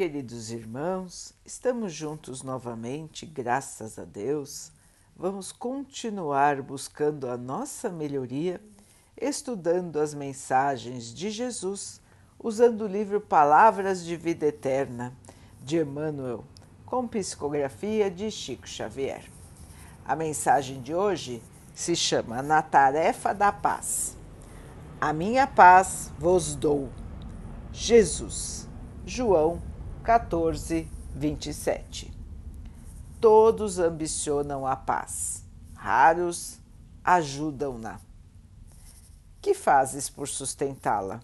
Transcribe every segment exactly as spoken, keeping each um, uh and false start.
Queridos irmãos, estamos juntos novamente, graças a Deus. Vamos continuar buscando a nossa melhoria, estudando as mensagens de Jesus, usando o livro Palavras de Vida Eterna, de Emmanuel, com psicografia de Chico Xavier. A mensagem de hoje se chama Na Tarefa da Paz. A minha paz vos dou. Jesus, João quatorze, vinte e sete. Todos ambicionam a paz, raros ajudam-na. Que fazes por sustentá-la?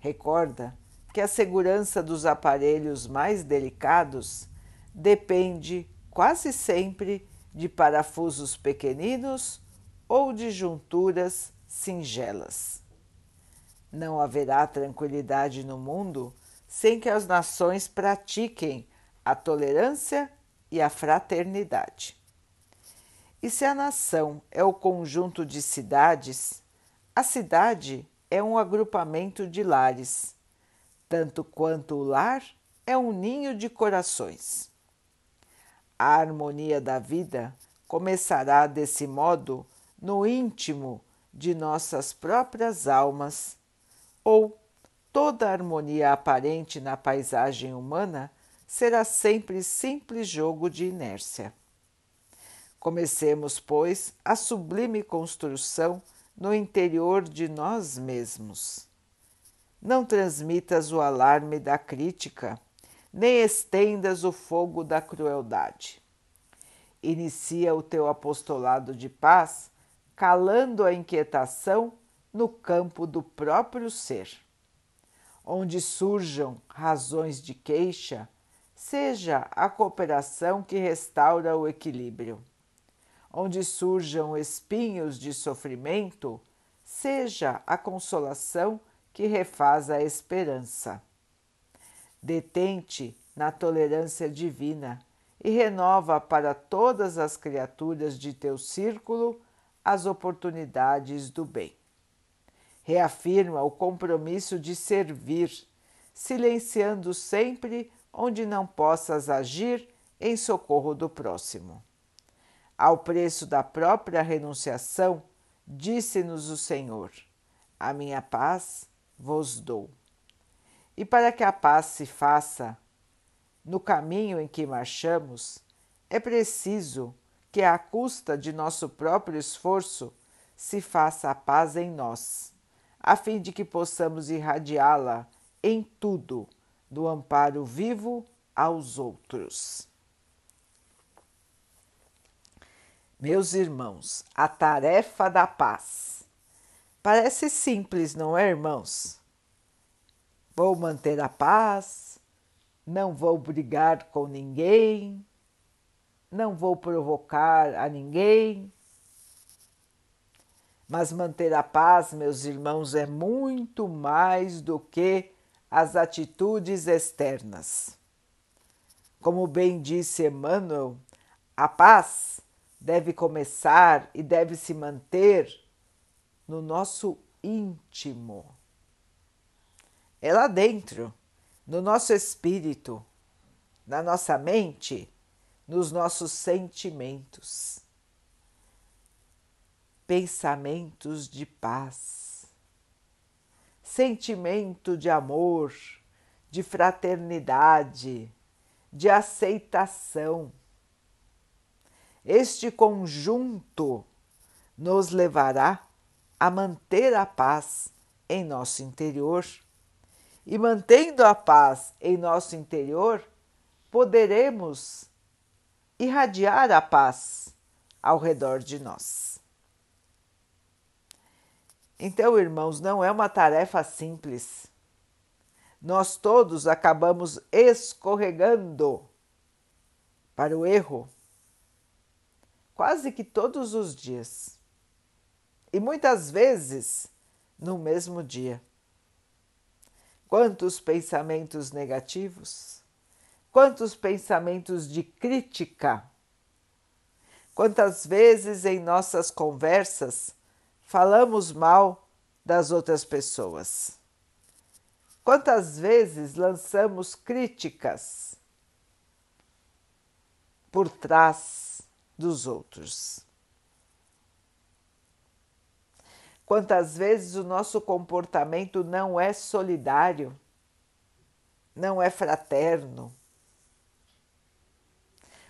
Recorda que a segurança dos aparelhos mais delicados depende quase sempre de parafusos pequeninos ou de junturas singelas. Não haverá tranquilidade no mundo sem que as nações pratiquem a tolerância e a fraternidade. E se a nação é o conjunto de cidades, a cidade é um agrupamento de lares, tanto quanto o lar é um ninho de corações. A harmonia da vida começará desse modo no íntimo de nossas próprias almas, ou toda a harmonia aparente na paisagem humana será sempre simples jogo de inércia. Comecemos, pois, a sublime construção no interior de nós mesmos. Não transmitas o alarme da crítica, nem estendas o fogo da crueldade. Inicia o teu apostolado de paz, calando a inquietação no campo do próprio ser. Onde surjam razões de queixa, seja a cooperação que restaura o equilíbrio. Onde surjam espinhos de sofrimento, seja a consolação que refaz a esperança. Detente na tolerância divina e renova para todas as criaturas de teu círculo as oportunidades do bem. Reafirma o compromisso de servir, silenciando sempre onde não possas agir em socorro do próximo. Ao preço da própria renunciação, disse-nos o Senhor: a minha paz vos dou. E para que a paz se faça no caminho em que marchamos, é preciso que, à custa de nosso próprio esforço, se faça a paz em nós, a fim de que possamos irradiá-la em tudo, do amparo vivo aos outros. Meus irmãos, a tarefa da paz. Parece simples, não é, irmãos? Vou manter a paz, não vou brigar com ninguém, não vou provocar a ninguém. Mas manter a paz, meus irmãos, é muito mais do que as atitudes externas. Como bem disse Emmanuel, a paz deve começar e deve se manter no nosso íntimo. É lá dentro, no nosso espírito, na nossa mente, nos nossos sentimentos. Pensamentos de paz, sentimento de amor, de fraternidade, de aceitação. Este conjunto nos levará a manter a paz em nosso interior. E mantendo a paz em nosso interior, poderemos irradiar a paz ao redor de nós. Então, irmãos, não é uma tarefa simples. Nós todos acabamos escorregando para o erro quase que todos os dias. E muitas vezes no mesmo dia. Quantos pensamentos negativos, quantos pensamentos de crítica, quantas vezes em nossas conversas falamos mal das outras pessoas, Quantas vezes lançamos críticas por trás dos outros? Quantas vezes o nosso comportamento não é solidário, não é fraterno?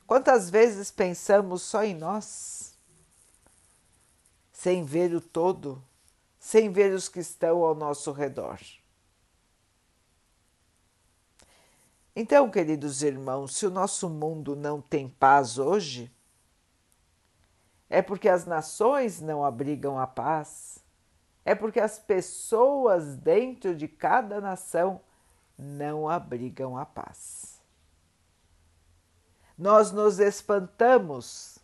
Quantas vezes pensamos só em nós, sem ver o todo, sem ver os que estão ao nosso redor? Então, queridos irmãos, se o nosso mundo não tem paz hoje, é porque as nações não abrigam a paz. É porque as pessoas dentro de cada nação não abrigam a paz. Nós nos espantamos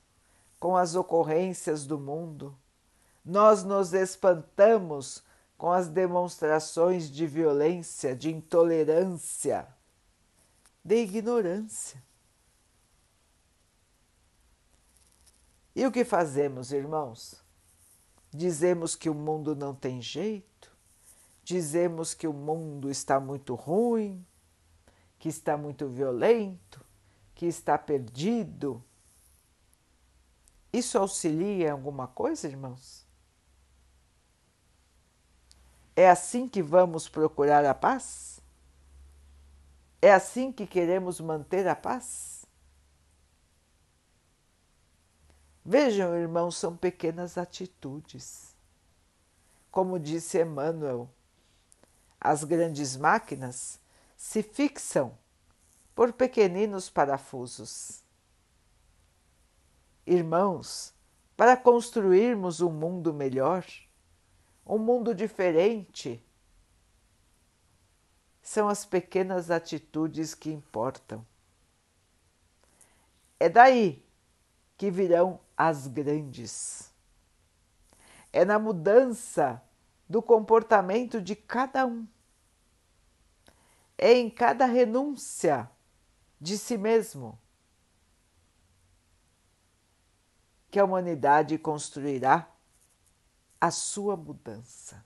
com as ocorrências do mundo, nós nos espantamos com as demonstrações de violência, de intolerância, de ignorância. E o que fazemos, irmãos? Dizemos que o mundo não tem jeito, dizemos que o mundo está muito ruim, que está muito violento, que está perdido. Isso auxilia em alguma coisa, irmãos? É assim que vamos procurar a paz? É assim que queremos manter a paz? Vejam, irmãos, são pequenas atitudes. Como disse Emmanuel, as grandes máquinas se fixam por pequeninos parafusos. Irmãos, para construirmos um mundo melhor, um mundo diferente, são as pequenas atitudes que importam. É daí que virão as grandes. É na mudança do comportamento de cada um. É em cada renúncia de si mesmo que a humanidade construirá a sua mudança.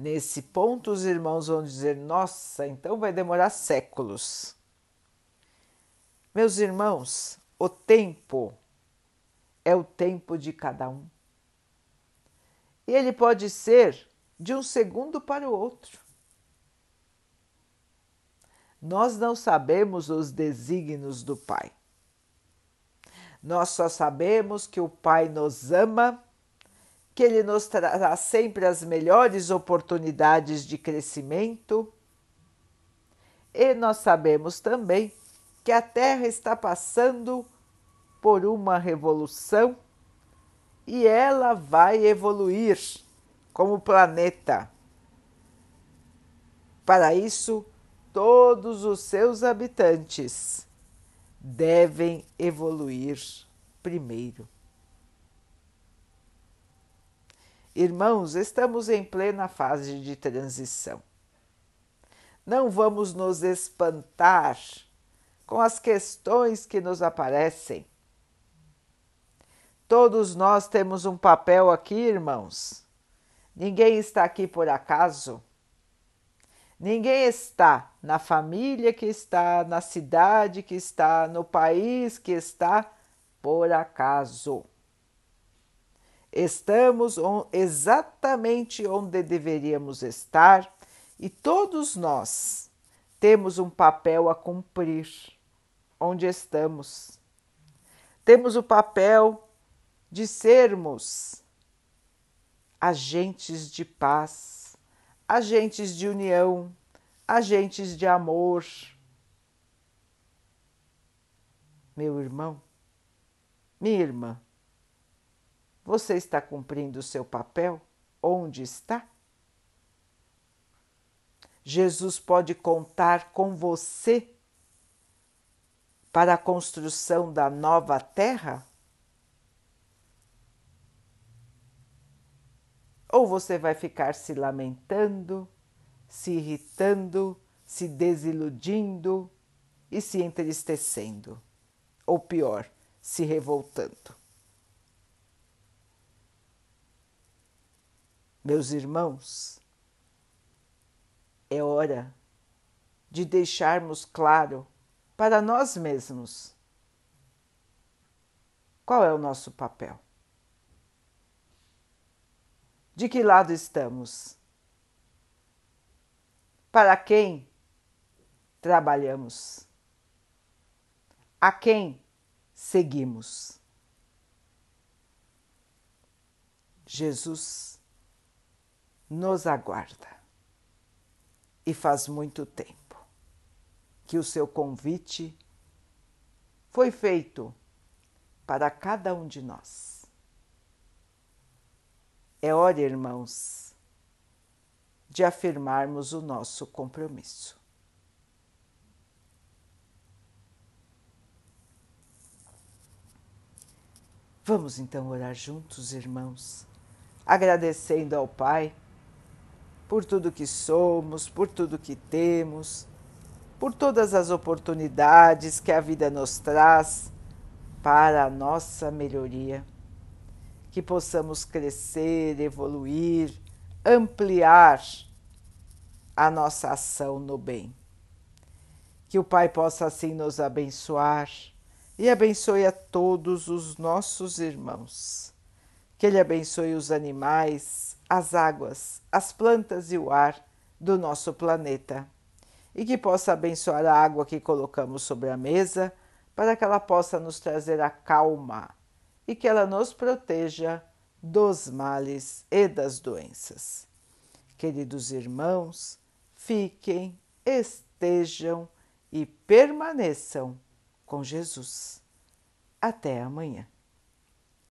Nesse ponto, os irmãos vão dizer, nossa, então vai demorar séculos. Meus irmãos, o tempo é o tempo de cada um. E ele pode ser de um segundo para o outro. Nós não sabemos os desígnios do Pai. Nós só sabemos que o Pai nos ama, que Ele nos trará sempre as melhores oportunidades de crescimento. E nós sabemos também que a Terra está passando por uma revolução e ela vai evoluir como planeta. Para isso, todos os seus habitantes devem evoluir primeiro. Irmãos, estamos em plena fase de transição. Não vamos nos espantar com as questões que nos aparecem. Todos nós temos um papel aqui, irmãos. Ninguém está aqui por acaso. Ninguém está na família que está, na cidade que está, no país que está, por acaso. Estamos exatamente onde deveríamos estar e todos nós temos um papel a cumprir onde estamos. Temos o papel de sermos agentes de paz, agentes de união, agentes de amor. Meu irmão, minha irmã, você está cumprindo o seu papel? Onde está? Jesus pode contar com você para a construção da nova terra? Ou você vai ficar se lamentando, se irritando, se desiludindo e se entristecendo. Ou pior, se revoltando. Meus irmãos, É hora de deixarmos claro para nós mesmos qual é o nosso papel. De que lado estamos? Para quem trabalhamos? A quem seguimos? Jesus nos aguarda e faz muito tempo que o seu convite foi feito para cada um de nós. É hora, irmãos, de afirmarmos o nosso compromisso. Vamos então orar juntos, irmãos, agradecendo ao Pai por tudo que somos, por tudo que temos, por todas as oportunidades que a vida nos traz para a nossa melhoria, que possamos crescer, evoluir, ampliar a nossa ação no bem. Que o Pai possa assim nos abençoar e abençoe a todos os nossos irmãos. Que Ele abençoe os animais, as águas, as plantas e o ar do nosso planeta. E que possa abençoar a água que colocamos sobre a mesa, para que ela possa nos trazer a calma e que ela nos proteja dos males e das doenças. Queridos irmãos, fiquem, estejam e permaneçam com Jesus. Até amanhã.